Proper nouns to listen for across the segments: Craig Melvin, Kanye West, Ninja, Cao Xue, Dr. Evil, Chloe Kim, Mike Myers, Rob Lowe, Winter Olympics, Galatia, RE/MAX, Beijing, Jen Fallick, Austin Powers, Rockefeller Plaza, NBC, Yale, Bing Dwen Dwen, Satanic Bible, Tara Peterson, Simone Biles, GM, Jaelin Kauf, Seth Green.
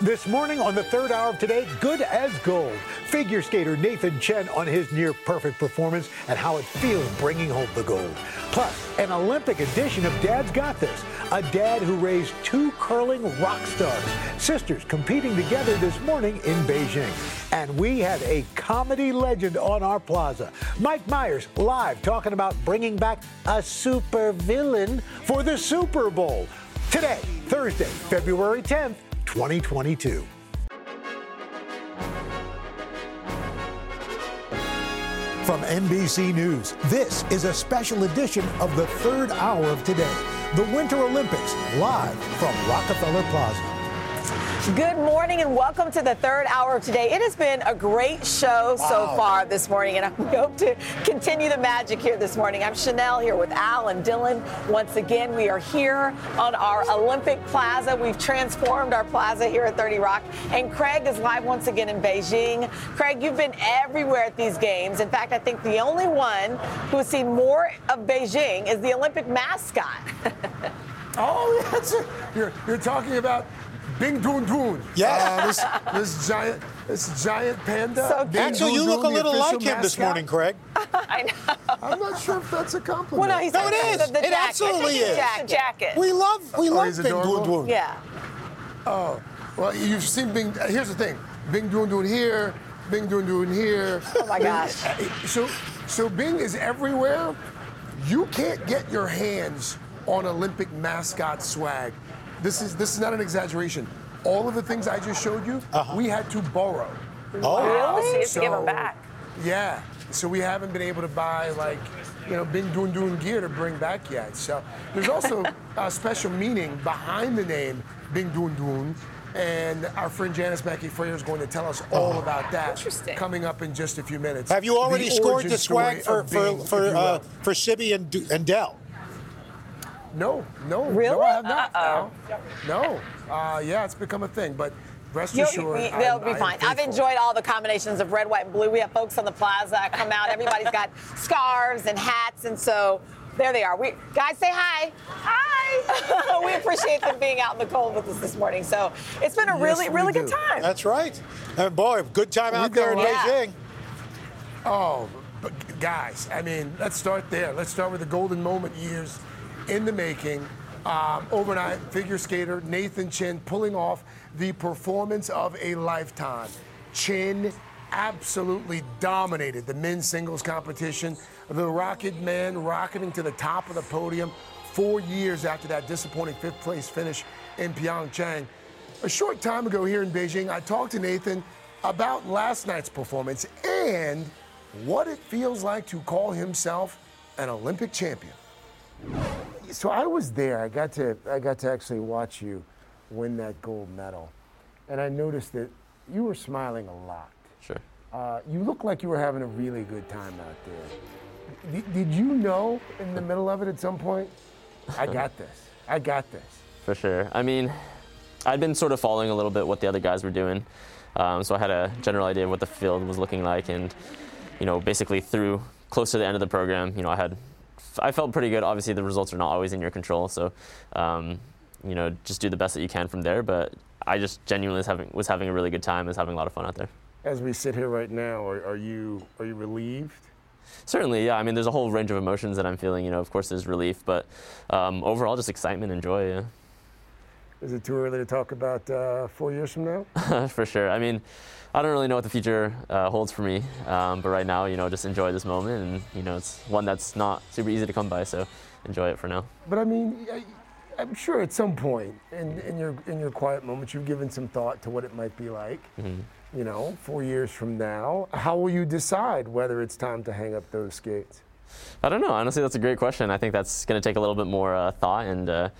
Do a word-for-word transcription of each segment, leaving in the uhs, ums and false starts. This morning on the third hour of Today, good as gold. Figure skater Nathan Chen on his near-perfect performance and how it feels bringing home the gold. Plus, an Olympic edition of Dad's Got This. A dad who raised two curling rock stars. Sisters competing together this morning in Beijing. And we had a comedy legend on our plaza. Mike Myers live talking about bringing back a super villain for the Super Bowl. Today, Thursday, February tenth. twenty twenty-two. From N B C News, this is a special edition of the third hour of Today, the Winter Olympics, live from Rockefeller Plaza. Good morning and welcome to the third hour of Today. It has been a great show wow. so far this morning, and I hope to continue the magic here this morning. I'm Chanel here with Al and Dylan. Once again, we are here on our Olympic Plaza. We've transformed our plaza here at thirty Rock, and Craig is live once again in Beijing. Craig, you've been everywhere at these games. In fact, I think the only one who has seen more of Beijing is the Olympic mascot. Oh, that's it. You're, you're talking about Bing Dwen Dwen. Yeah. Uh, this, this giant this giant panda. So Bing actually, Dwen you look Dwen, a little like him mascot. This morning, Craig. I know. I'm not sure if that's a compliment. Well, no, he's no it is. It absolutely is. Jacket. jacket. We love, we oh, love Bing Dwen Dwen. Yeah. Oh, well, you've seen Bing. Here's the thing. Bing Dwen Dwen here, Bing Dwen Dwen here. Oh, my gosh. So, so Bing is everywhere. You can't get your hands on Olympic mascot swag. This is this is not an exaggeration. All of the things I just showed you, uh-huh. we had to borrow. Oh, really? So you have to give them back. Yeah. So we haven't been able to buy, like, you know, Bing Dwen Dwen gear to bring back yet. So there's also a special meaning behind the name Bing Dwen Dwen. And our friend Janice Mackey Freyer is going to tell us all oh, about that interesting. Coming up in just a few minutes. Have you already the scored the swag for Bing, for for, uh, for Sibby and, D- and Dell? No, no, really? no, I have not. Uh-oh. No, no. Uh, yeah, it's become a thing, but rest You'll, assured. We, they'll I'm, be fine. I've enjoyed all the combinations of red, white, and blue. We have folks on the plaza. I come out, everybody's got scarves and hats, and so there they are. We guys, say hi. Hi. We appreciate them being out in the cold with us this morning. So it's been a yes, really, really do. good time. That's right. And boy, good time we out there in yeah. Beijing. Oh, but guys, I mean, let's start there. Let's start with the golden moment years in the making. Um, overnight figure skater Nathan Chen pulling off the performance of a lifetime. Chen absolutely dominated the men's singles competition. The Rocket Man rocketing to the top of the podium four years after that disappointing fifth place finish in Pyeongchang. A short time ago here in Beijing, I talked to Nathan about last night's performance and what it feels like to call himself an Olympic champion. So I was there. I got to I got to actually watch you win that gold medal, and I noticed that you were smiling a lot. Sure. Uh, you looked like you were having a really good time out there. D- did you know in the middle of it at some point, I got this. I got this. For sure. I mean, I'd been sort of following a little bit what the other guys were doing, um, so I had a general idea of what the field was looking like, and you know, basically through close to the end of the program, you know, I had. I felt pretty good. Obviously, the results are not always in your control, so um, you know, just do the best that you can from there. But I just genuinely was having was having a really good time. I was having a lot of fun out there. As we sit here right now, are, are you are you relieved? Certainly, yeah. I mean, there's a whole range of emotions that I'm feeling. You know, of course, there's relief, but um, overall, just excitement and joy. Yeah. Is it too early to talk about uh, four years from now? For sure. I mean, I don't really know what the future uh, holds for me, um, but right now, you know, just enjoy this moment, and you know, it's one that's not super easy to come by, so enjoy it for now. But I mean, I, I'm sure at some point in, in your in your quiet moments, you've given some thought to what it might be like. Mm-hmm. You know, four years from now, how will you decide whether it's time to hang up those skates? I don't know. Honestly, that's a great question. I think that's going to take a little bit more uh, thought and. Uh,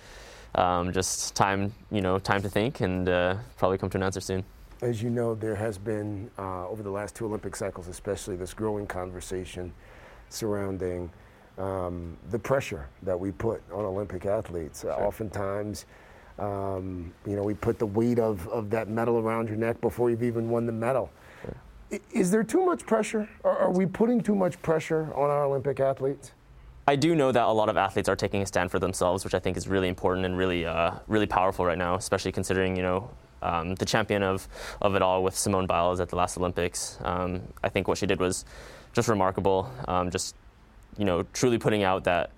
Um, just time, you know, time to think and uh, probably come to an answer soon. as you know, there has been, uh, over the last two Olympic cycles especially, this growing conversation surrounding um, the pressure that we put on Olympic athletes. Sure. Uh, oftentimes, um, you know, we put the weight of, of that medal around your neck before you've even won the medal. Sure. I, is there too much pressure? Or are we putting too much pressure on our Olympic athletes? I do know that a lot of athletes are taking a stand for themselves, which I think is really important and really, uh, really powerful right now, especially considering, you know, um, the champion of, of it all with Simone Biles at the last Olympics. Um, I think what she did was just remarkable, um, just, you know, truly putting out that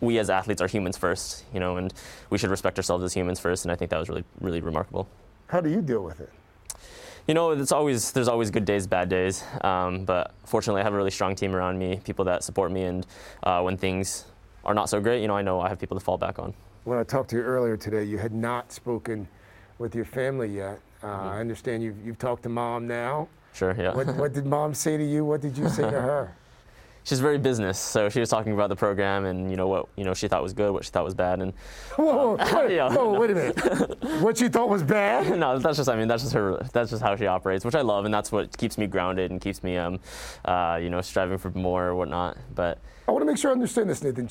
we as athletes are humans first, you know, and we should respect ourselves as humans first, and I think that was really, really remarkable. How do you deal with it? You know, it's always there's always good days, bad days, um, but fortunately I have a really strong team around me, people that support me, and uh, when things are not so great, you know, I know I have people to fall back on. When I talked to you earlier today, you had not spoken with your family yet. Uh, mm-hmm. I understand you've, you've talked to Mom now. Sure, yeah. What, what did Mom say to you? What did you say to her? She's very business, so she was talking about the program and, you know, what you know she thought was good, what she thought was bad, and whoa, whoa, wait, yeah, whoa, no. wait a minute, what she thought was bad? No, that's just I mean that's just her that's just how she operates, which I love, and that's what keeps me grounded and keeps me um, uh, you know, striving for more or whatnot. But I want to make sure I understand this, Nathan.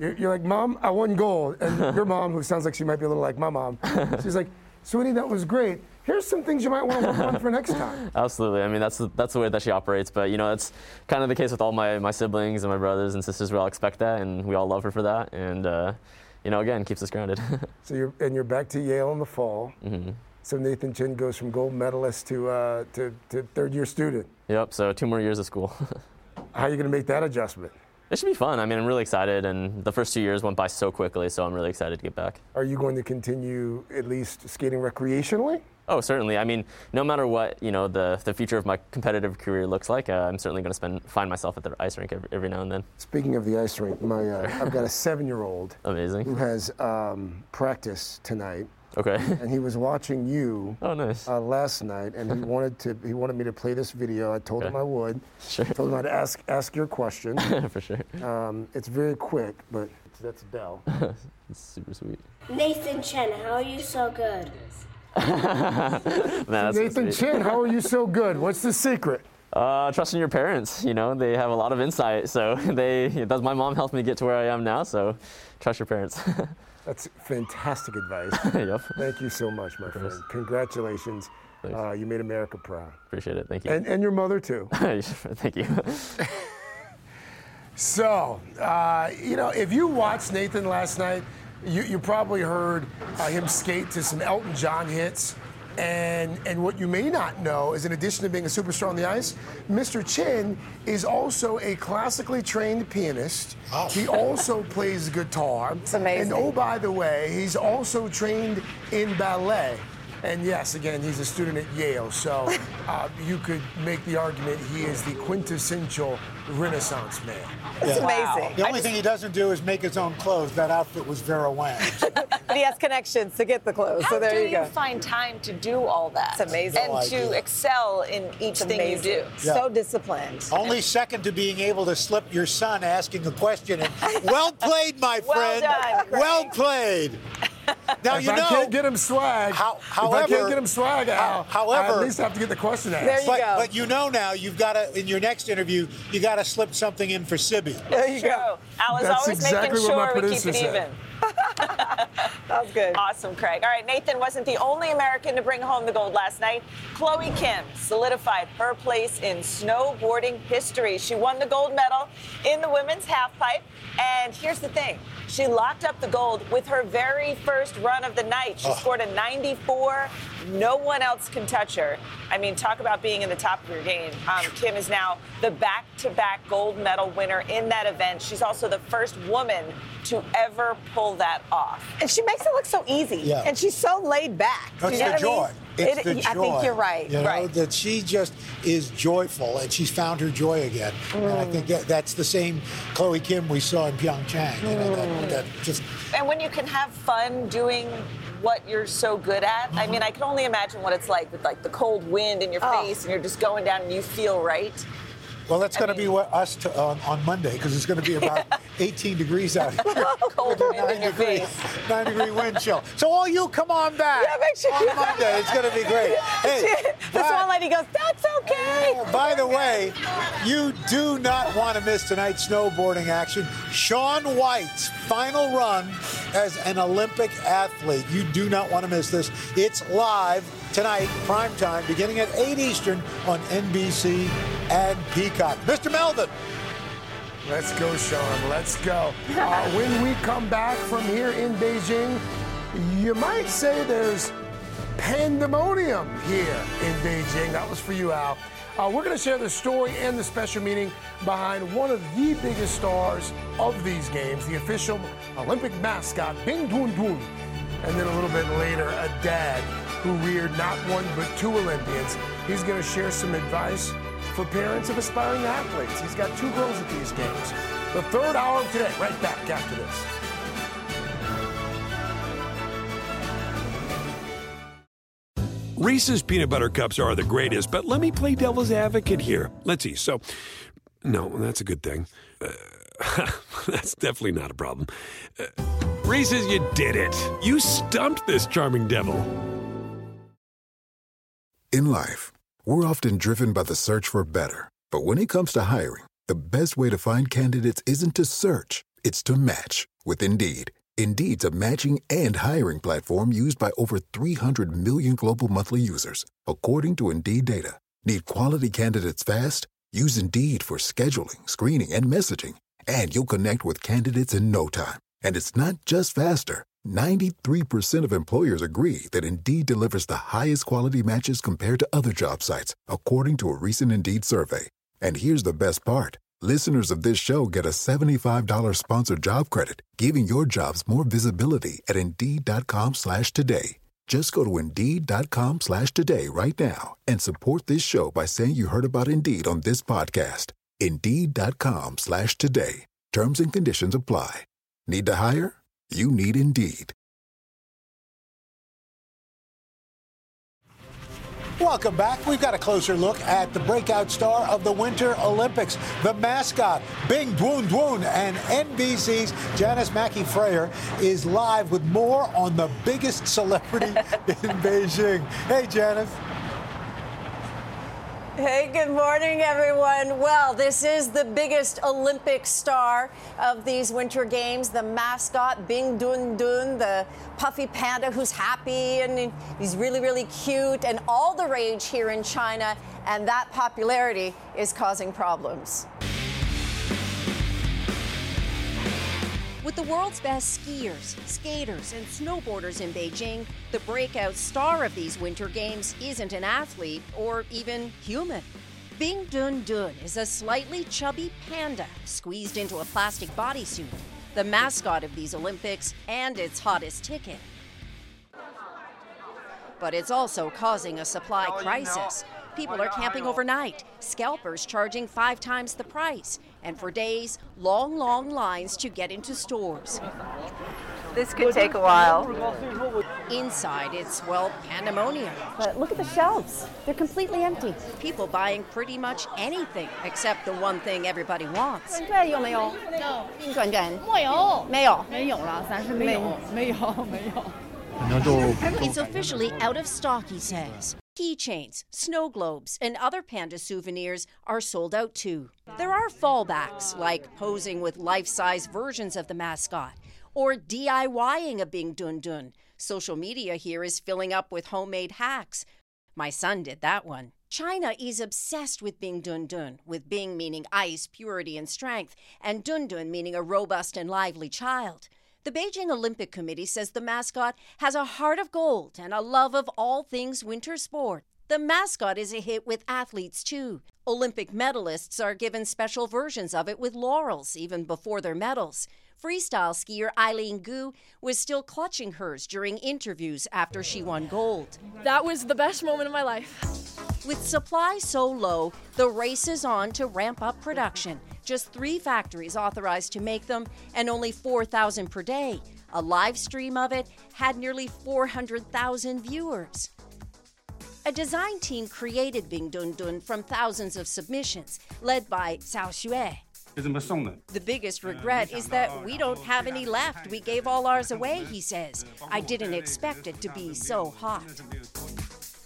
you're, you're like, Mom, I won gold, and your mom, who sounds like she might be a little like my mom, she's like, sweetie, that was great. Here's some things you might want to work on for next time. Absolutely. I mean, that's the, that's the way that she operates. But, you know, that's kind of the case with all my, my siblings and my brothers and sisters. We all expect that, and we all love her for that. And, uh, you know, again, keeps us grounded. So you're and you're back to Yale in the fall. Mm-hmm. So Nathan Chen goes from gold medalist to, uh, to, to third-year student. Yep, so two more years of school. How are you going to make that adjustment? It should be fun. I mean, I'm really excited, and the first two years went by so quickly, so I'm really excited to get back. Are you going to continue at least skating recreationally? Oh, certainly. I mean, no matter what, you know, the the future of my competitive career looks like, uh, I'm certainly going to spend find myself at the ice rink every, every now and then. Speaking of the ice rink, my uh, I've got a seven-year-old amazing who has um, practice tonight. Okay. And he was watching you. Oh, nice. Uh, last night, and he wanted to. He wanted me to play this video. I told okay. him I would. Sure. I told him I'd ask ask your question. For sure. Um, it's very quick, but it's, that's Bell. It's super sweet. Nathan Chen, how are you so good? Nah, that's Nathan Chen, how are you so good? What's the secret? Uh, trusting your parents. You know, they have a lot of insight. So they. That's my mom helped me get to where I am now. So trust your parents. That's fantastic advice. Yep. Thank you so much, my friend. Congratulations. Uh, you made America proud. Appreciate it. Thank you. And, and your mother, too. Thank you. So, uh, you know, if you watched Nathan last night, you, you probably heard uh, him skate to some Elton John hits. And, and what you may not know is, in addition to being a superstar on the ice, Mister Chen is also a classically trained pianist. Oh. He also plays guitar. It's amazing. And oh, by the way, he's also trained in ballet. And yes, again, he's a student at Yale, so uh, you could make the argument he is the quintessential Renaissance man. It's yeah. amazing. Wow. The only just... thing he doesn't do is make his own clothes. That outfit was Vera Wang's. But he has connections to get the clothes, How so there you go. How do you find time to do all that? It's amazing. And no to excel in each it's thing amazing. You do. Yeah. So disciplined. Only second to being able to slip your son asking a question. And, well played, my friend. Well done, well played. Now, if you I know, can't get him swag, how, however, if I can't get him swag out, however, I at least have to get the question asked. There you but, go. But you know now, you've got to, in your next interview, you got to slip something in for Sibby. There you go. Al is That's always exactly making sure we keep it said. Even. That was good. Awesome, Craig. All right, Nathan wasn't the only American to bring home the gold last night. Chloe Kim solidified her place in snowboarding history. She won the gold medal in the women's halfpipe. And here's the thing. She locked up the gold with her very first run of the night. She oh. scored a ninety-four. No one else can touch her. I mean, talk about being in the top of your game. Um, Kim is now the back-to-back gold medal winner in that event. She's also the first woman to ever pull that off. And she makes it look so easy. Yeah. And she's so laid back. That's you know the joy. I mean? It's it, the joy. I think you're right. You know, right. That she just is joyful, and she's found her joy again. Mm. And I think that, that's the same Chloe Kim we saw in Pyeongchang. Mm. You know, that, that just... And when you can have fun doing what you're so good at, mm-hmm. I mean, I can only imagine what it's like with, like, the cold wind in your oh. face, and you're just going down, and you feel right. Well, that's going to be what us to, uh, on Monday, because it's going to be about eighteen degrees out here. Cold wind nine in your degree, face. Nine degree wind chill. So all you come on back yeah, make sure on you Monday. Know. It's going to be great. Hey, the swan lady goes, that's okay. Uh, by the way, you do not want to miss tonight's snowboarding action. Shaun White's final run as an Olympic athlete. You do not want to miss this. It's live tonight, primetime, beginning at eight Eastern on N B C and Peacock. Mister Melvin. Let's go, Sean. Let's go. Uh, when we come back from here in Beijing, you might say there's pandemonium here in Beijing. That was for you, Al. Uh, we're going to share the story and the special meaning behind one of the biggest stars of these games, the official Olympic mascot, Bing Dwen Dwen. And then a little bit later, a dad who reared not one but two Olympians. He's going to share some advice for parents of aspiring athletes. He's got two girls at these games. The third hour of today, right back after this. Reese's Peanut Butter Cups are the greatest, but let me play devil's advocate here. Let's see. So, no, that's a good thing. Uh, that's definitely not a problem. Uh, Reese's, you did it. You stumped this charming devil. In life, we're often driven by the search for better. But when it comes to hiring, the best way to find candidates isn't to search. It's to match with Indeed. Indeed's a matching and hiring platform used by over three hundred million global monthly users, according to Indeed data. Need quality candidates fast? Use Indeed for scheduling, screening, and messaging, and you'll connect with candidates in no time. And it's not just faster. ninety-three percent of employers agree that Indeed delivers the highest quality matches compared to other job sites, according to a recent Indeed survey. And here's the best part. Listeners of this show get a seventy-five dollars sponsored job credit, giving your jobs more visibility at Indeed.com slash today. Just go to Indeed.com slash today right now and support this show by saying you heard about Indeed on this podcast. Indeed.com slash today. Terms and conditions apply. Need to hire? You need Indeed. Welcome back. We've got a closer look at the breakout star of the Winter Olympics, the mascot, Bing Dwen Dwen, and N B C's Janice Mackey Freyer is live with more on the biggest celebrity in Beijing. Hey, Janice. Hey, good morning, everyone. Well, this is the biggest Olympic star of these Winter Games, the mascot, Bing Dwen Dwen, the puffy panda who's happy and he's really, really cute and all the rage here in China. And that popularity is causing problems. With the world's best skiers, skaters, and snowboarders in Beijing, the breakout star of these Winter Games isn't an athlete or even human. Bing Dwen Dwen is a slightly chubby panda squeezed into a plastic bodysuit, the mascot of these Olympics and its hottest ticket. But it's also causing a supply crisis. People are camping overnight, scalpers charging five times the price, and for days, long, long lines to get into stores. This could take a while. Inside, it's, well, pandemonium. But look at the shelves. They're completely empty. People buying pretty much anything except the one thing everybody wants. It's officially out of stock, he says. Keychains, snow globes, and other panda souvenirs are sold out too. There are fallbacks, like posing with life-size versions of the mascot, or DIYing a Bing Dwen Dwen. Social media here is filling up with homemade hacks. My son did that one. China is obsessed with Bing Dwen Dwen, with Bing meaning ice, purity, and strength, and Dwen Dwen meaning a robust and lively child. The Beijing Olympic Committee says the mascot has a heart of gold and a love of all things winter sport. The mascot is a hit with athletes, too. Olympic medalists are given special versions of it with laurels, even before their medals. Freestyle skier Eileen Gu was still clutching hers during interviews after she won gold. That was the best moment of my life. With supply so low, the race is on to ramp up production. Just three factories authorized to make them, and only four thousand per day. A live stream of it had nearly four hundred thousand viewers. A design team created Bing Dwen Dwen from thousands of submissions, led by Cao Xue. The biggest regret is that we don't have any left. We gave all ours away, he says. I didn't expect it to be so hot.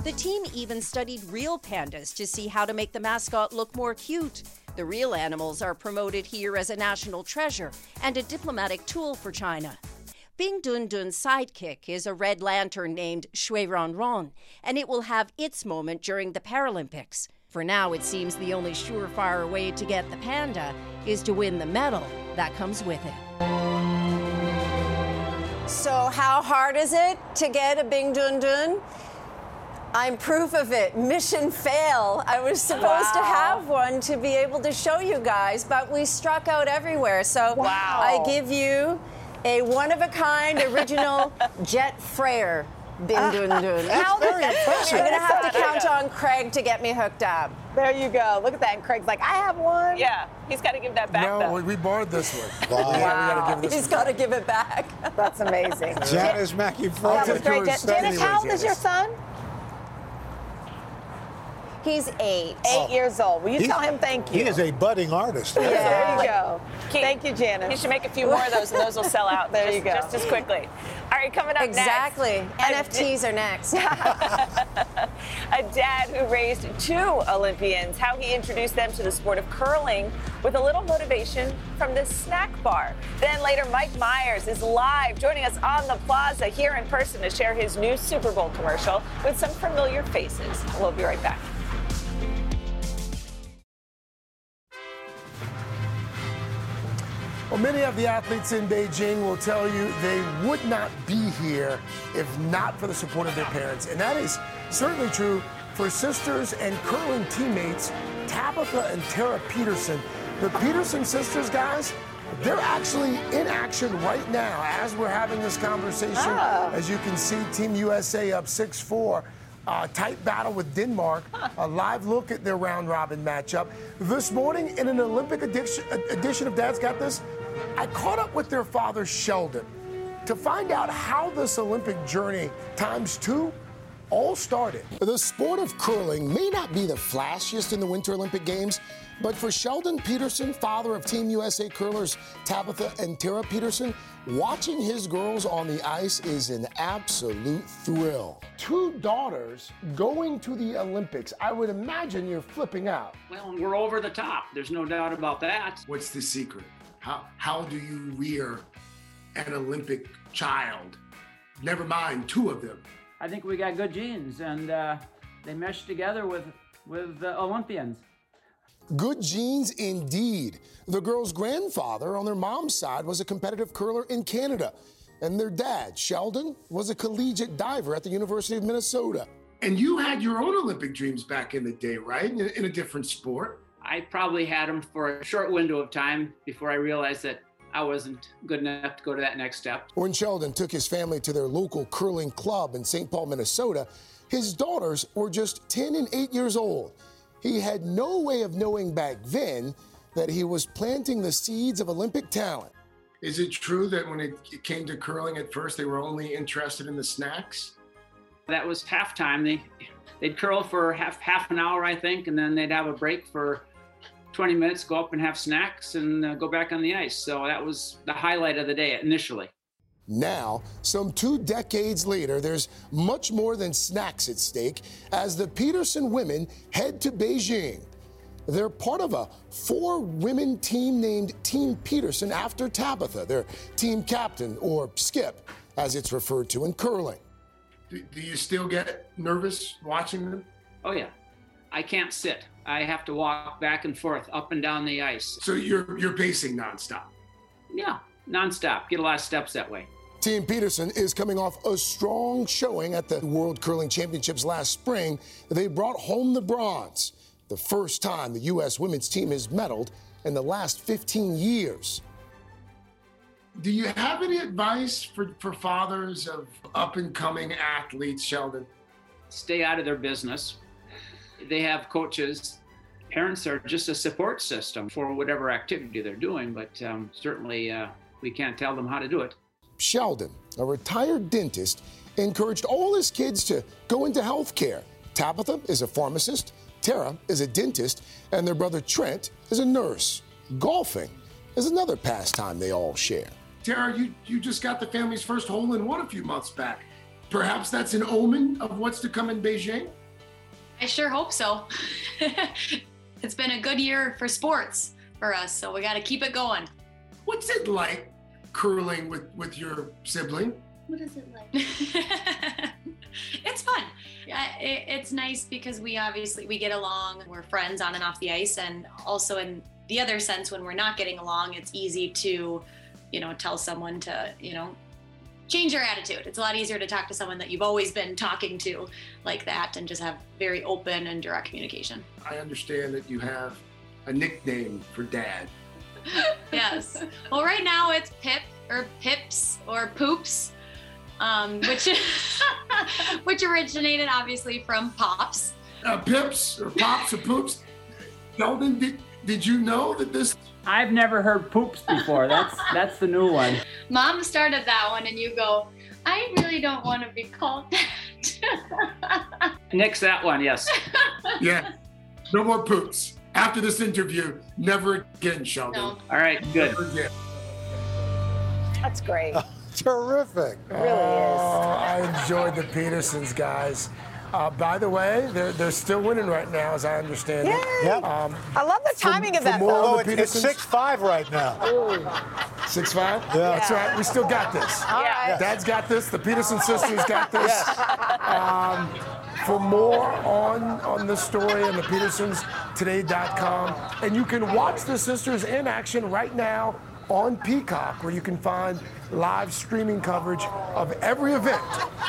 The team even studied real pandas to see how to make the mascot look more cute. The real animals are promoted here as a national treasure and a diplomatic tool for China. Bing Dwen Dwen's sidekick is a red lantern named Shuey Rhon Rhon, and it will have its moment during the Paralympics. For now, it seems the only surefire way to get the panda is to win the medal that comes with it. So how hard is it to get a Bing Dwen Dwen? I'm proof of it. Mission fail. I was supposed wow. to have one to be able to show you guys, but we struck out everywhere. So wow. I give you a one-of-a-kind original jet frayer. Bing Dwen Dwen. That's very impressive. I'm going to have to count on Craig to get me hooked up. There you go. Look at that. And Craig's like, I have one. Yeah. He's got to give that back, No, though. we borrowed this one. Wow. Yeah, we gotta give this He's got to give it back. That's amazing. Janice Mackey. That was great. Janice, how old is your son? He's eight. Oh. Eight years old. Will you He's, tell him thank you? He is a budding artist. Yeah. There you go. Keith, thank you, Janice. You should make a few more of those, and those will sell out there just, you go. just as quickly. All right, coming up exactly. next. Exactly. N F Ts are next. A dad who raised two Olympians, how he introduced them to the sport of curling with a little motivation from this snack bar. Then later, Mike Myers is live, joining us on the plaza here in person to share his new Super Bowl commercial with some familiar faces. We'll be right back. Well, many of the athletes in Beijing will tell you they would not be here if not for the support of their parents. And that is certainly true for sisters and curling teammates, Tabitha and Tara Peterson. The Peterson sisters, guys, they're actually in action right now as we're having this conversation. Oh. As you can see, Team U S A up six four. Uh, tight battle with Denmark, a live look at their round-robin matchup. This morning, in an Olympic edition, edition of Dad's Got This, I caught up with their father, Sheldon, to find out how this Olympic journey, times two, all started. The sport of curling may not be the flashiest in the Winter Olympic Games, but for Sheldon Peterson, father of Team U S A curlers Tabitha and Tara Peterson, watching his girls on the ice is an absolute thrill. Two daughters going to the Olympics. I would imagine you're flipping out. Well, we're over the top. There's no doubt about that. What's the secret? How, how do you rear an Olympic child? Never mind two of them. I think we got good genes, and uh, they mesh together with, with the Olympians. Good genes indeed. The girls' grandfather on their mom's side was a competitive curler in Canada, and their dad, Sheldon, was a collegiate diver at the University of Minnesota. And you had your own Olympic dreams back in the day, right? In, in a different sport. I probably had them for a short window of time before I realized that I wasn't good enough to go to that next step. When Sheldon took his family to their local curling club in Saint Paul, Minnesota, his daughters were just ten and eight years old. He had no way of knowing back then that he was planting the seeds of Olympic talent. Is it true that when it came to curling at first, they were only interested in the snacks? That was halftime. They, they'd curl for half, half an hour, I think, and then they'd have a break for twenty minutes, go up and have snacks, and uh, go back on the ice. So that was the highlight of the day initially. Now, some two decades later, there's much more than snacks at stake as the Peterson women head to Beijing. They're part of a four-women team named Team Peterson after Tabitha, their team captain, or skip, as it's referred to in curling. Do, do you still get nervous watching them? Oh, yeah. I can't sit. I have to walk back and forth, up and down the ice. So you're you're pacing nonstop? Yeah, nonstop. Get a lot of steps that way. Team Peterson is coming off a strong showing at the World Curling Championships last spring. They brought home the bronze, the first time the U S women's team has medaled in the last fifteen years. Do you have any advice for, for fathers of up-and-coming athletes, Sheldon? Stay out of their business. They have coaches. Parents are just a support system for whatever activity they're doing, but um, certainly uh, we can't tell them how to do it. Sheldon, a retired dentist, encouraged all his kids to go into healthcare Tabitha is a pharmacist, Tara is a dentist, and their brother Trent is a nurse. Golfing is another pastime they all share. Tara, you, you just got the family's first hole-in-one a few months back. Perhaps that's an omen of what's to come in Beijing? I sure hope so. It's been a good year for sports for us, so we got to keep it going. What's it like curling with, with your sibling? What is it like? It's fun. Yeah, it, it's nice because we obviously, we get along. We're friends on and off the ice, and also in the other sense, when we're not getting along, it's easy to, you know, tell someone to, you know, change your attitude. It's a lot easier to talk to someone that you've always been talking to like that and just have very open and direct communication. I understand that you have a nickname for Dad. Yes. Well, right now it's Pip or Pips or Poops, um, which which originated obviously from Pops. Uh, Pips or Pops or Poops. Sheldon, did, did you know that this... I've never heard Poops before. That's that's the new one. Mom started that one, and you go, I really don't want to be called that. Nix that one, yes. Yeah, no more Poops. After this interview, never again, Sheldon. No. All right, good. Never again. That's great. Uh, terrific. It really oh, is. I enjoyed the Petersons, guys. Uh, by the way, they're, they're still winning right now, as I understand Yay. it. Yep. Um, I love the timing for, of that, though. Oh, it's, it's six five right now. six five? Yeah. That's right. We still got this. All right. Dad's got this. The Peterson sisters got this. Yes. Um, for more on, on this story and the Petersons, today dot com. And you can watch the sisters in action right now on Peacock, where you can find live streaming coverage of every event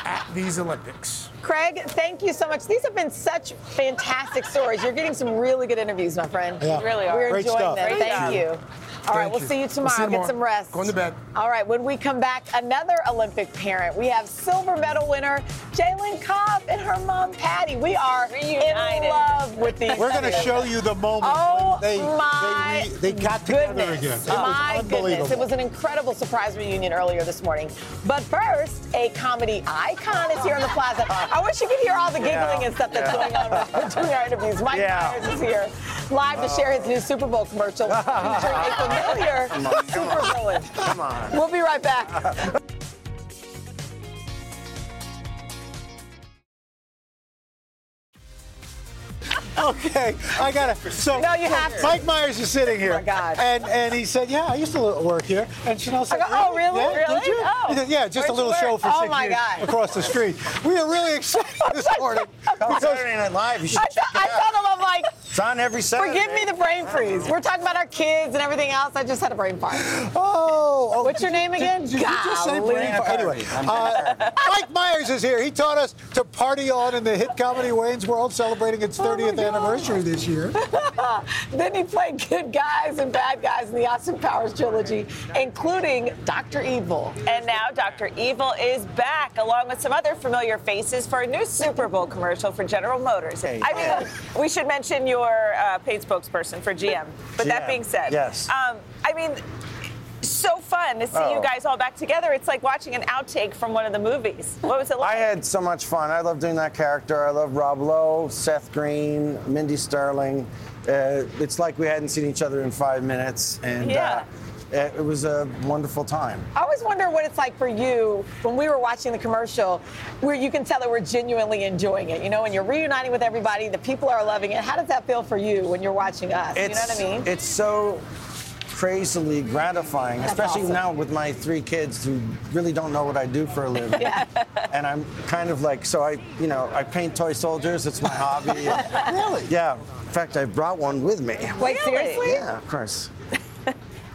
at these Olympics. Craig, thank you so much. These have been such fantastic stories. You're getting some really good interviews, my friend. Yeah. You really are. We're Great enjoying stuff. them. Great thank you. you. All thank right, we'll you. see you tomorrow. We'll see you tomorrow. Get some rest. Going to bed. All right, when we come back, another Olympic parent. We have silver medal winner Jaelin Kauf and her mom, Patty. We are Reunited. in love with these We're going to show you the moment oh, they, my they, they got together again. It my was goodness. It was an incredible surprise reunion earlier this morning. But first, a comedy icon is here in the plaza. I wish you could hear all the giggling yeah. and stuff that's yeah. going on when we're doing our interviews. Mike yeah. Myers is here, live to share his new Super Bowl commercial, featuring a familiar come on, super come villain. Come on. We'll be right back. Okay, I got to. So no, you have to. Mike Myers is sitting here. Oh, my God. And, and he said, yeah, I used to work here. And Chanel said, I go, oh, really? Yeah, really? Did you? Oh. Said, yeah, just Where'd a little show for oh, six my years God. across the street. We are really excited this morning. Because Saturday Night Live, you should I, th- I saw them, I'm like. It's on every Saturday. Forgive me the brain freeze. We're talking about our kids and everything else. I just had a brain fart. Oh. oh What's your name you, again? Did, did you just say brain fart? Anyway, uh, Mike Myers is here. He taught us to party on in the hit comedy Wayne's World, celebrating its thirtieth oh anniversary this year. Then he played good guys and bad guys in the Austin Powers trilogy, including Doctor Evil. And now Doctor Evil is back, along with some other familiar faces, for a new Super Bowl commercial for General Motors. Hey, I mean, yeah. we should mention your uh, paid spokesperson for G M. But G M, that being said, yes. um, I mean, so fun to see Uh-oh. you guys all back together. It's like watching an outtake from one of the movies. What was it like? I had so much fun. I love doing that character. I love Rob Lowe, Seth Green, Mindy Sterling. Uh, it's like we hadn't seen each other in five minutes. And, yeah. Uh, It was a wonderful time. I always wonder what it's like for you when we were watching the commercial, where you can tell that we're genuinely enjoying it. You know, when you're reuniting with everybody, the people are loving it. How does that feel for you when you're watching us? It's, you know what I mean? It's so crazily gratifying, That's especially awesome. now with my three kids who really don't know what I do for a living. Yeah. And I'm kind of like, so I, you know, I paint toy soldiers. It's my hobby. Really? Yeah. In fact, I brought one with me. Wait, really? seriously? Yeah, of course.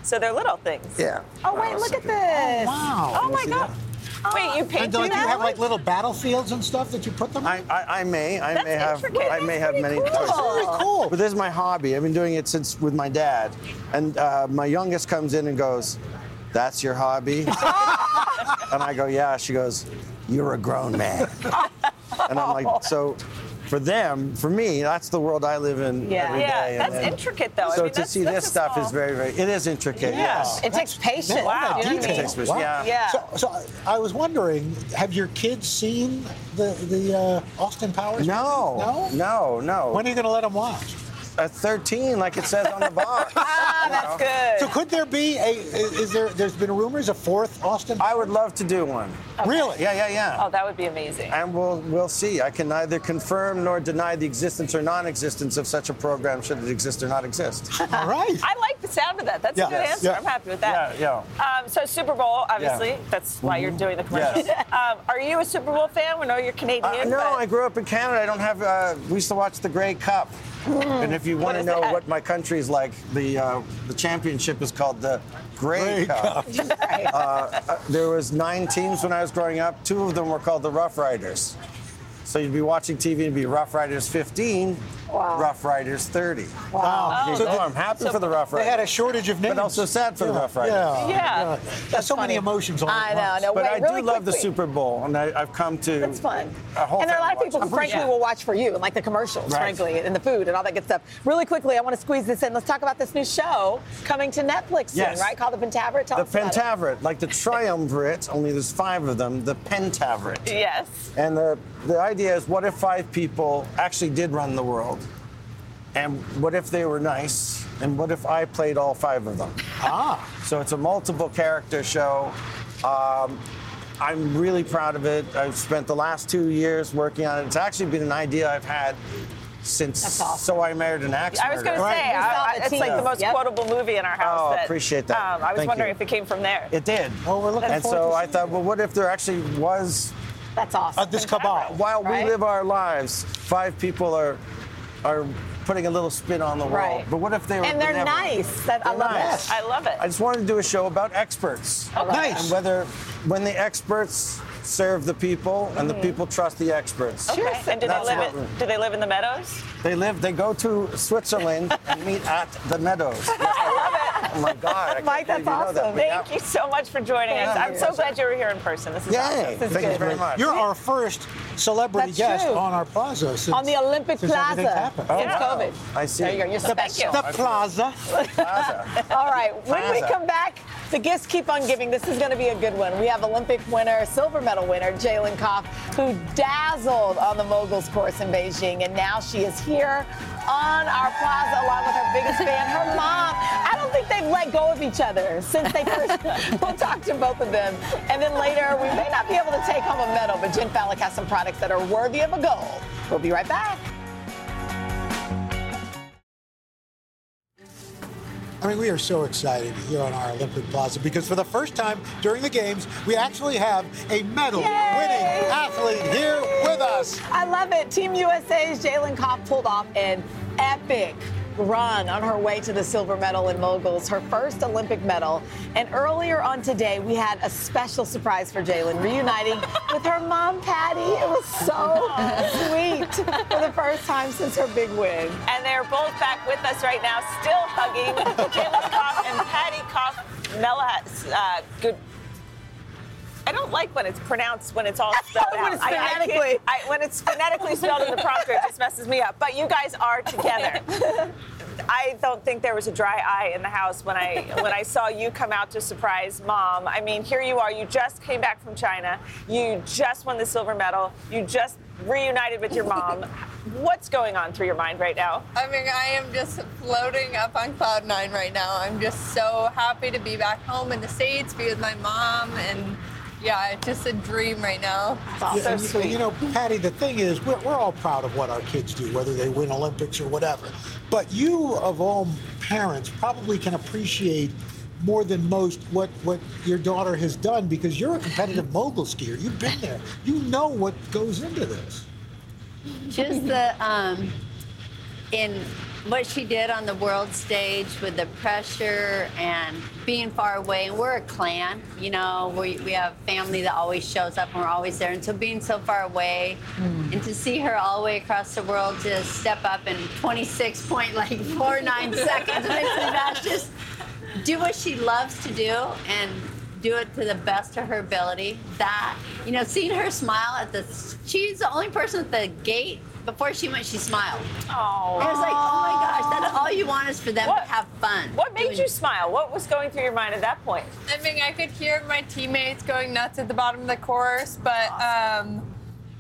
So they're little things. Yeah. Oh, wait, look at this. Oh, wow. Oh, my God. Oh. Wait, you painted that? Do you have, like, little battlefields and stuff that you put them in? I, I, I may. I That's may have intricate. I may That's have many cool. toys. That's really cool. But this is my hobby. I've been doing it since with my dad. And uh, my youngest comes in and goes, that's your hobby? And I go, yeah. She goes, you're a grown man. And I'm like, so... for them, for me, that's the world I live in yeah. every yeah. day. Yeah, that's and, intricate, though. So I mean, to that's, see that's this stuff small. Is very, very, it is intricate, yeah. yes. It takes patience. Man, wow. You know what I mean? It takes patience, wow. yeah. yeah. So, so I was wondering, have your kids seen the, the uh, Austin Powers? No. no, no, no. When are you going to let them watch? At thirteen, like it says on the box. ah, that's know. Good. So could there be a, is there, there's been rumors a fourth Austin? I would love to do one. Okay. Really? Yeah, yeah, yeah. Oh, that would be amazing. And we'll we'll see. I can neither confirm nor deny the existence or non-existence of such a program, should it exist or not exist. All right. I like the sound of that. That's yeah. a good yes. answer. Yeah. I'm happy with that. Yeah, yeah. Um, so Super Bowl, obviously. Yeah. That's why you're doing the commercial. Yes. Um, are you a Super Bowl fan? We know you're Canadian. Uh, no, but... I grew up in Canada. I don't have, uh, we used to watch the Grey Cup. Mm. And if you want to know that? What my country is like, the uh, the championship is called the Grey Cup. uh, uh, there was nine teams when I was growing up. Two of them were called the Rough Riders. So you'd be watching T V and be Rough Riders fifteen, wow. Rough Riders thirty. Wow. Oh, so oh, I'm happy so for the Rough Riders. They had a shortage of names. But also sad for yeah. the Rough Riders. Yeah. yeah. yeah. That's so funny. Many emotions on I know. No, but wait, I do really love quickly. The Super Bowl, and I, I've come to. That's fun. A whole and there are a lot of people who, frankly, yeah. will watch for you, and like the commercials, right. frankly, and the food and all that good stuff. Really quickly, I want to squeeze this in. Let's talk about this new show coming to Netflix yes. soon, right? Called The Pentaverit. Tell the Pentaverit, like the Triumvirate, only there's five of them, The Pentaverit. Yes. And the, the idea. Is what if five people actually did run the world? And what if they were nice? And what if I played all five of them? Ah. So it's a multiple character show. Um, I'm really proud of it. I've spent the last two years working on it. It's actually been an idea I've had since awesome. So I Married an Axe Murderer. I was going right. to say, I, I, it's like the most yep. quotable movie in our house. Oh, that, appreciate that. Um, I was Thank wondering you. If it came from there. It did. Oh, we're looking And so I thought, well, what if there actually was... That's awesome. Uh, this cabal. While right? we live our lives, five people are are putting a little spin on the world. Right. But what if they were? And they're nice. That, they're I love nice. It. I love it. I just wanted to do a show about experts. Okay. Nice. And whether when the experts serve the people and mm. the people trust the experts. Okay. okay. And do they live? In, do they live in the meadows? They live. They go to Switzerland and meet at the meadows. Yes, I love it. Oh, my God. Mike, that's awesome. That. Thank yeah. you so much for joining us. Yeah, I'm yeah, so yeah. glad you were here in person. This is yeah, awesome. This is Thank good. you very much. You're our first celebrity that's guest true. On our plaza. Since, on the Olympic since Plaza. Since oh, yeah. COVID. I see. There you go. You're so Thank you. The plaza. plaza. All right. When plaza. we come back, the gifts keep on giving. This is going to be a good one. We have Olympic winner, silver medal winner, Jaelin Kauf, who dazzled on the Moguls course in Beijing. And now she is here on our plaza along with her biggest fan, her mom. I don't think they've let go of each other since they first. We'll talk to both of them. And then later, we may not be able to take home a medal, but Jen Fallick has some products that are worthy of a goal. We'll be right back. I mean, we are so excited here on our Olympic Plaza because for the first time during the games, we actually have a medal-winning athlete here with us. I love it. Team U S A's Jaelin Kauf pulled off an epic run on her way to the silver medal in moguls, her first Olympic medal. And earlier on today, we had a special surprise for Jaelin, reuniting with her mom, Patty. It was so sweet for the first time since her big win. And they're both back with us right now, still hugging. Jaelin Kauf and Patty Kauf Melahas. Uh, good. I don't like when it's pronounced, when it's all spelled when it's out. Phonetically. I, I I, when it's phonetically spelled in the prompter, it just messes me up. But you guys are together. I don't think there was a dry eye in the house when I when I saw you come out to surprise Mom. I mean, here you are. You just came back from China. You just won the silver medal. You just reunited with your mom. What's going on through your mind right now? I mean, I am just floating up on cloud nine right now. I'm just so happy to be back home in the States, be with my mom, and... yeah, it's just a dream right now. It's all so sweet. You know, Patty, the thing is, we're, we're all proud of what our kids do, whether they win Olympics or whatever. But you, of all parents, probably can appreciate more than most what, what your daughter has done because you're a competitive mogul skier. You've been there. You know what goes into this. Just the, um, in what she did on the world stage with the pressure and being far away, and we're a clan, you know, we, we have family that always shows up and we're always there, and so being so far away mm. and to see her all the way across the world just step up in twenty-six point four nine seconds, that's just do what she loves to do and do it to the best of her ability. That, you know, seeing her smile at the, she's the only person at the gate before she went, she smiled. Oh. I was like, oh my gosh, that's all you want is for them what, to have fun. What made you smile? What was going through your mind at that point? I mean, I could hear my teammates going nuts at the bottom of the course, but awesome. um,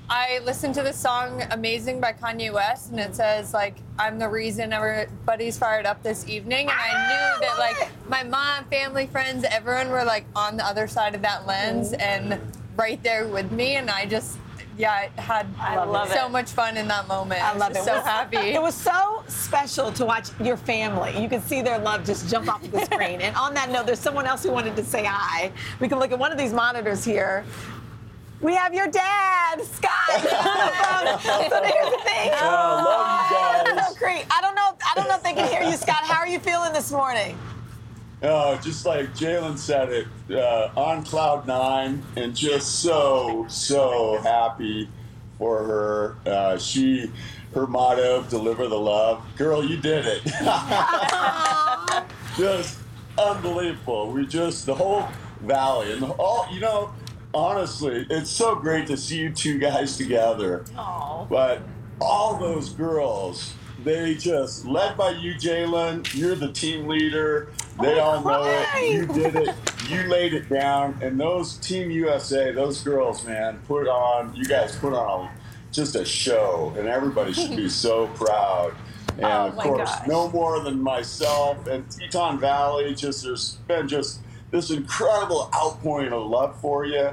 I listened to the song Amazing by Kanye West, and it says, like, I'm the reason everybody's fired up this evening. And I knew that, like, my mom, family, friends, everyone were, like, on the other side of that lens and right there with me, and I just... Yeah, I had I love so it. much fun in that moment. I love it. So it was, happy. It was so special to watch your family. You could see their love just jump off of the screen. And on that note, there's someone else who wanted to say hi. We can look at one of these monitors here. We have your dad, Scott. So here's the thing. Oh, I love you guys. So great. I don't know. I don't know if they can hear you, Scott. How are you feeling this morning? Oh, just like Jaelin said it, uh, on cloud nine, and just so, so happy for her. Uh, she, her motto, deliver the love. Girl, you did it. Just unbelievable. We just, the whole valley, and the, all, you know, honestly, it's so great to see you two guys together. Aww. But all those girls, they just, led by you, Jaelin, you're the team leader. They oh, all know right. it. You did it. You laid it down. And those Team U S A, those girls, man, put on, you guys put on just a show. And everybody should be so proud. And, oh, of course, gosh. no more than myself. And Teton Valley, just there's been just this incredible outpouring of love for you.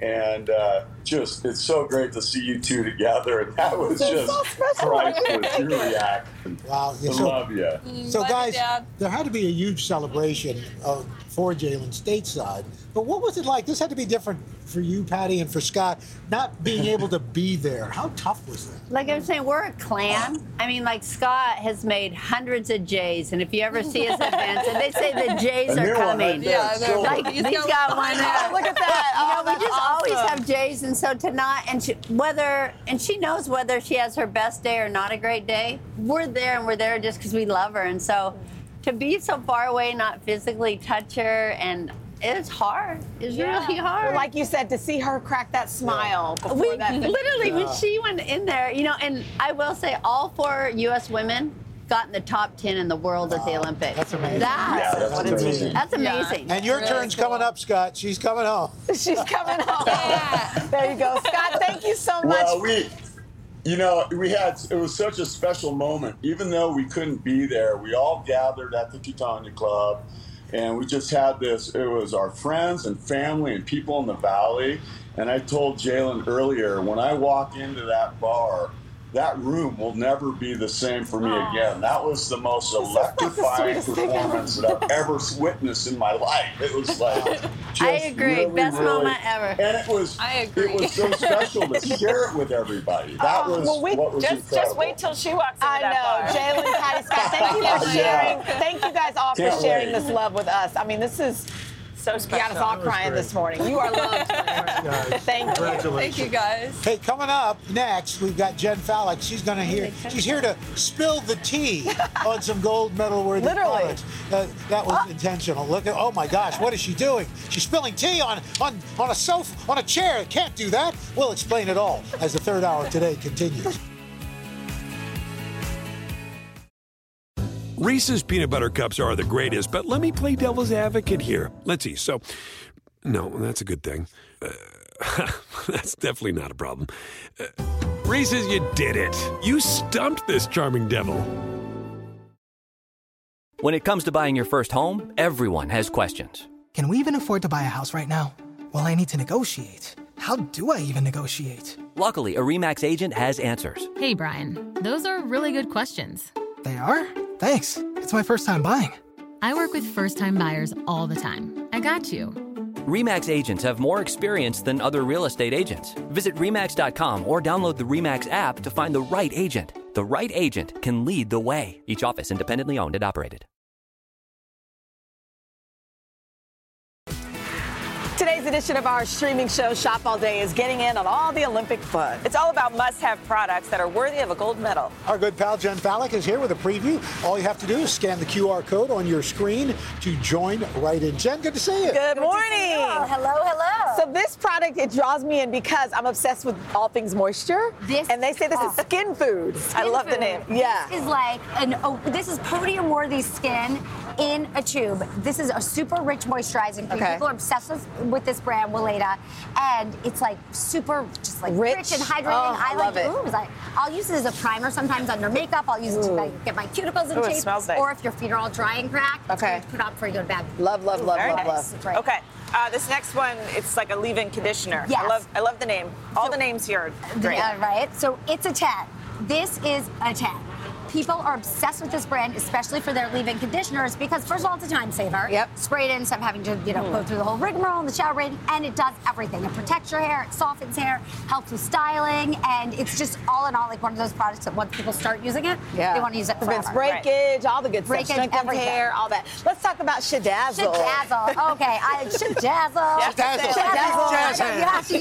And uh, just, it's so great to see you two together. And that was That's just priceless, your reaction. Wow. Yeah, I so, love you. Mm, so, love guys, you, there had to be a huge celebration of, for Jaelin stateside. But what was it like? This had to be different for you, Patty, and for Scott, not being able to be there. How tough was that? Like I'm saying, we're a clan. I mean, like, Scott has made hundreds of J's, and if you ever see us at events, and they say the J's and are coming. Yeah, so like, he's got one. Out. Look at that. Oh, you know, we just awesome. always have J's, and so tonight, and she, whether, and she knows whether she has her best day or not a great day, we're there, and we're there just because we love her, and so to be so far away, not physically touch her, and it's hard. It's yeah. really hard. Like you said, to see her crack that smile. Yeah. Before we that literally, yeah. when she went in there, you know, and I will say all four U S women got in the top ten in the world wow. at the Olympics. That's amazing. That's, yeah, that's what amazing. amazing. That's amazing. Yeah. And your really turn's cool. coming up, Scott. She's coming home. She's coming home. Yeah. There you go. Scott, thank you so much. Well, we, you know, we had, it was such a special moment. Even though we couldn't be there, we all gathered at the Titania Club. And we just had this, it was our friends and family and people in the valley. And I told Jaelin earlier, when I walk into that bar, that room will never be the same for me Aww. again. That was the most electrifying like the performance that I've ever witnessed in my life. It was like, just I agree, really, best really, moment ever. And it was, I agree. It was so special to share it with everybody. That oh, was well, we, what was just, incredible. Just wait till she walks into I that I know, Jaelin, Patty, Scott, thank you for sharing. Yeah. Thank you guys all Can't for sharing wait. this love with us. I mean, this is so special. You got us all crying great. this morning. You are loved. Thank you. Thank you, guys. Hey, coming up next, we've got Jen Fallick. She's going to hear. She's here to spill the tea on some gold medal worthy Literally. Uh, that was oh. intentional. Look at. Oh my gosh, what is she doing? She's spilling tea on on on a sofa, on a chair. Can't do that. We'll explain it all as the third hour today continues. Reese's Peanut Butter Cups are the greatest, but let me play devil's advocate here. Let's see. So, no, that's a good thing. Uh, that's definitely not a problem. Uh, Reese's, you did it. You stumped this charming devil. When it comes to buying your first home, everyone has questions. Can we even afford to buy a house right now? Well, I need to negotiate. How do I even negotiate? Luckily, a RE/MAX agent has answers. Hey, Brian, those are really good questions. They are? Thanks. It's my first time buying. I work with first-time buyers all the time. I got you. RE/MAX agents have more experience than other real estate agents. Visit RE MAX dot com or download the RE/MAX app to find the right agent. The right agent can lead the way. Each office independently owned and operated. Today's edition of our streaming show, Shop All Day, is getting in on all the Olympic fun. It's all about must-have products that are worthy of a gold medal. Our good pal Jen Fallick is here with a preview. All you have to do is scan the Q R code on your screen to join right in. Jen, good to see you. Good, good morning. You hello, hello. So this product, it draws me in because I'm obsessed with all things moisture. This and they say this oh. is skin food. Skin I love food. The name. Yeah. This is like an oh, this is podium-worthy skin in a tube. This is a super rich moisturizing cream. Okay. People are obsessed with with this brand, Weleda, and it's like super, just like rich, rich and hydrating. Oh, I, I love like, it. Ooh, I, I'll use it as a primer sometimes under makeup. I'll use it to like, get my cuticles in ooh, shape. Nice. Or if your feet are all dry and cracked, okay. put on before you go to bed. Love, love, ooh, love, love, nice. Love. Right. Okay. Uh, this next one, it's like a leave-in conditioner. Yes. I love, I love the name. All so, the names here are great. Yeah, right. So it's a ten. This is a ten. People are obsessed with this brand, especially for their leave-in conditioners, because first of all, it's a time saver. Yep. Spray it in, instead of having to, you know, mm. go through the whole rigmarole in the shower, and it does everything. It protects your hair, it softens hair, helps with styling, and it's just all in all like one of those products that once people start using it, yeah. they want to use it forever. It's breakage, right. all the good breakage, stuff. Breakage, everything. Hair, all that. Let's talk about Shadazzle. Shadazzle. Okay, I Shadazzle.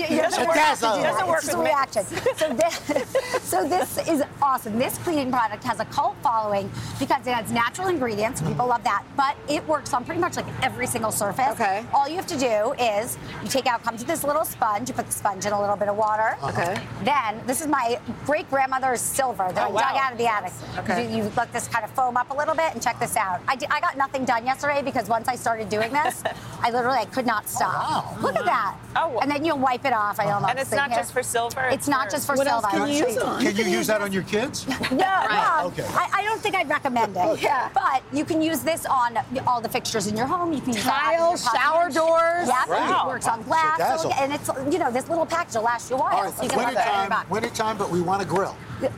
Shadazzle. Shadazzle. Shadazzle. It doesn't work with reaction. So this, so this is awesome. This cleaning product has a cult following because it has natural ingredients. People love that, but it works on pretty much like every single surface. Okay. All you have to do is you take out, comes with this little sponge. You put the sponge in a little bit of water. Okay. Then this is my great grandmother's silver that oh, I wow. dug out of the attic. Okay. You, you let this kind of foam up a little bit, and check this out. I, did, I got nothing done yesterday because once I started doing this, I literally I could not stop. Oh, wow. Look at that. Oh. Wow. And then you'll wipe it off. I don't know. And it's not here. Just for silver. It's, it's not just for what silver. Else can you use, on? Can you use that on your kids? No. Right. Okay. I, I don't think I'd recommend it. Okay. Yeah. But you can use this on all the fixtures in your home. You can use tiles, shower doors. Yeah, wow. It works on glass. Shadazzle. And it's, you know, this little package will last you a while. All right. So you can wintertime, wintertime, but we want to grill.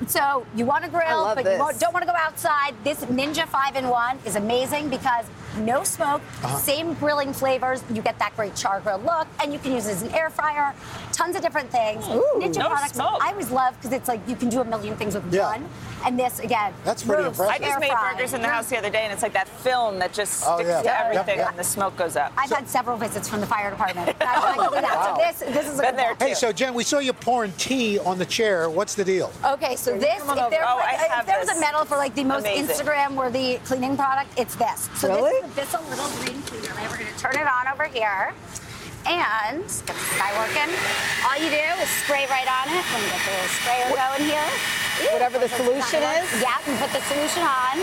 So you want to grill, but this. you won't, don't want to go outside. This Ninja five in one is amazing because no smoke, uh-huh. same grilling flavors. You get that great char grill look, and you can use it as an air fryer. Tons of different things. Ooh, Ninja no products smoke. I always love because it's like you can do a million things with yeah. one. And this, again, that's pretty roast, impressive. I just made burgers in the house the other day, and it's like that film that just sticks oh, yeah. to yeah. everything yeah. and the smoke goes up. I've so, had several visits from the fire department. That's oh, like, wow. So this, this is been a there, too. Hey, so, Jen, we saw you pouring tea on the chair. What's the deal? Okay, so this, if, oh, if there was a medal for, like, the most Instagram-worthy cleaning product, it's this. So really? This is a Bissell little green cleaner, right? We're going to turn it on over here. And get this guy working. All you do is spray right on it. Let me get the little sprayer going here. Whatever the solution is. Yeah, and put the solution on.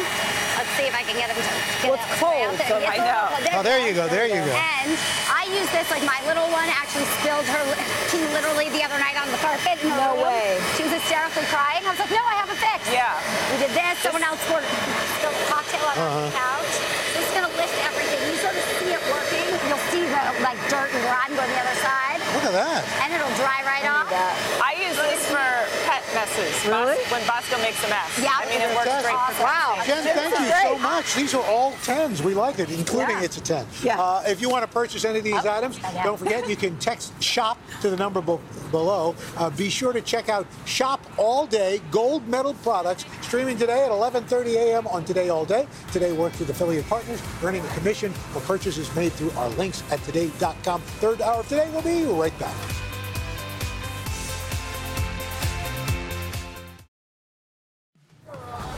Let's see if I can get him to get well, it's it cold, around. So I know. Oh, there you go, there you go. And I use this, like my little one actually spilled her tea literally the other night on the carpet. In the no room. Way. She was hysterically crying. I was like, no, I have a fix. Yeah. We did this. Someone else poured a cocktail on uh-huh. the couch. So it's going to lift everything. You sort of see it working. You'll see the like dirt and grime go on the other side. Look at that. And it'll dry right I off. I use this for pet messes. Really? When Bosco makes a mess. Yeah. I mean, it works great. Awesome. Wow. Jen, thank you so much. These are all tens. We like it, including yeah. it's a ten. Yeah. Uh, if you want to purchase any of these oh. items, oh, yeah. don't forget you can text SHOP to the number be- below. Uh, be sure to check out Shop All Day Gold Medal Products, streaming today at eleven thirty a.m. on Today All Day. Today works with affiliate partners, earning a commission for purchases made through our links at today dot com. Third hour of Today will be right back.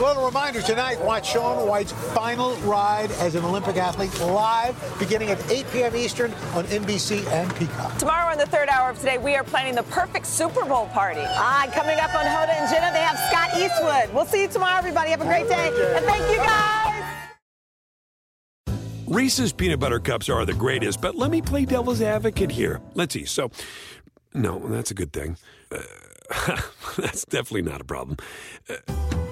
Well, a reminder tonight, watch Shaun White's final ride as an Olympic athlete live beginning at eight p.m. Eastern on N B C and Peacock. Tomorrow in the third hour of Today, we are planning the perfect Super Bowl party. Ah, coming up on Hoda and Jenna, they have Scott Eastwood. We'll see you tomorrow, everybody. Have a great day. And thank you, guys. Reese's Peanut Butter Cups are the greatest, but let me play devil's advocate here. Let's see. So, no, that's a good thing. Uh, that's definitely not a problem. Uh,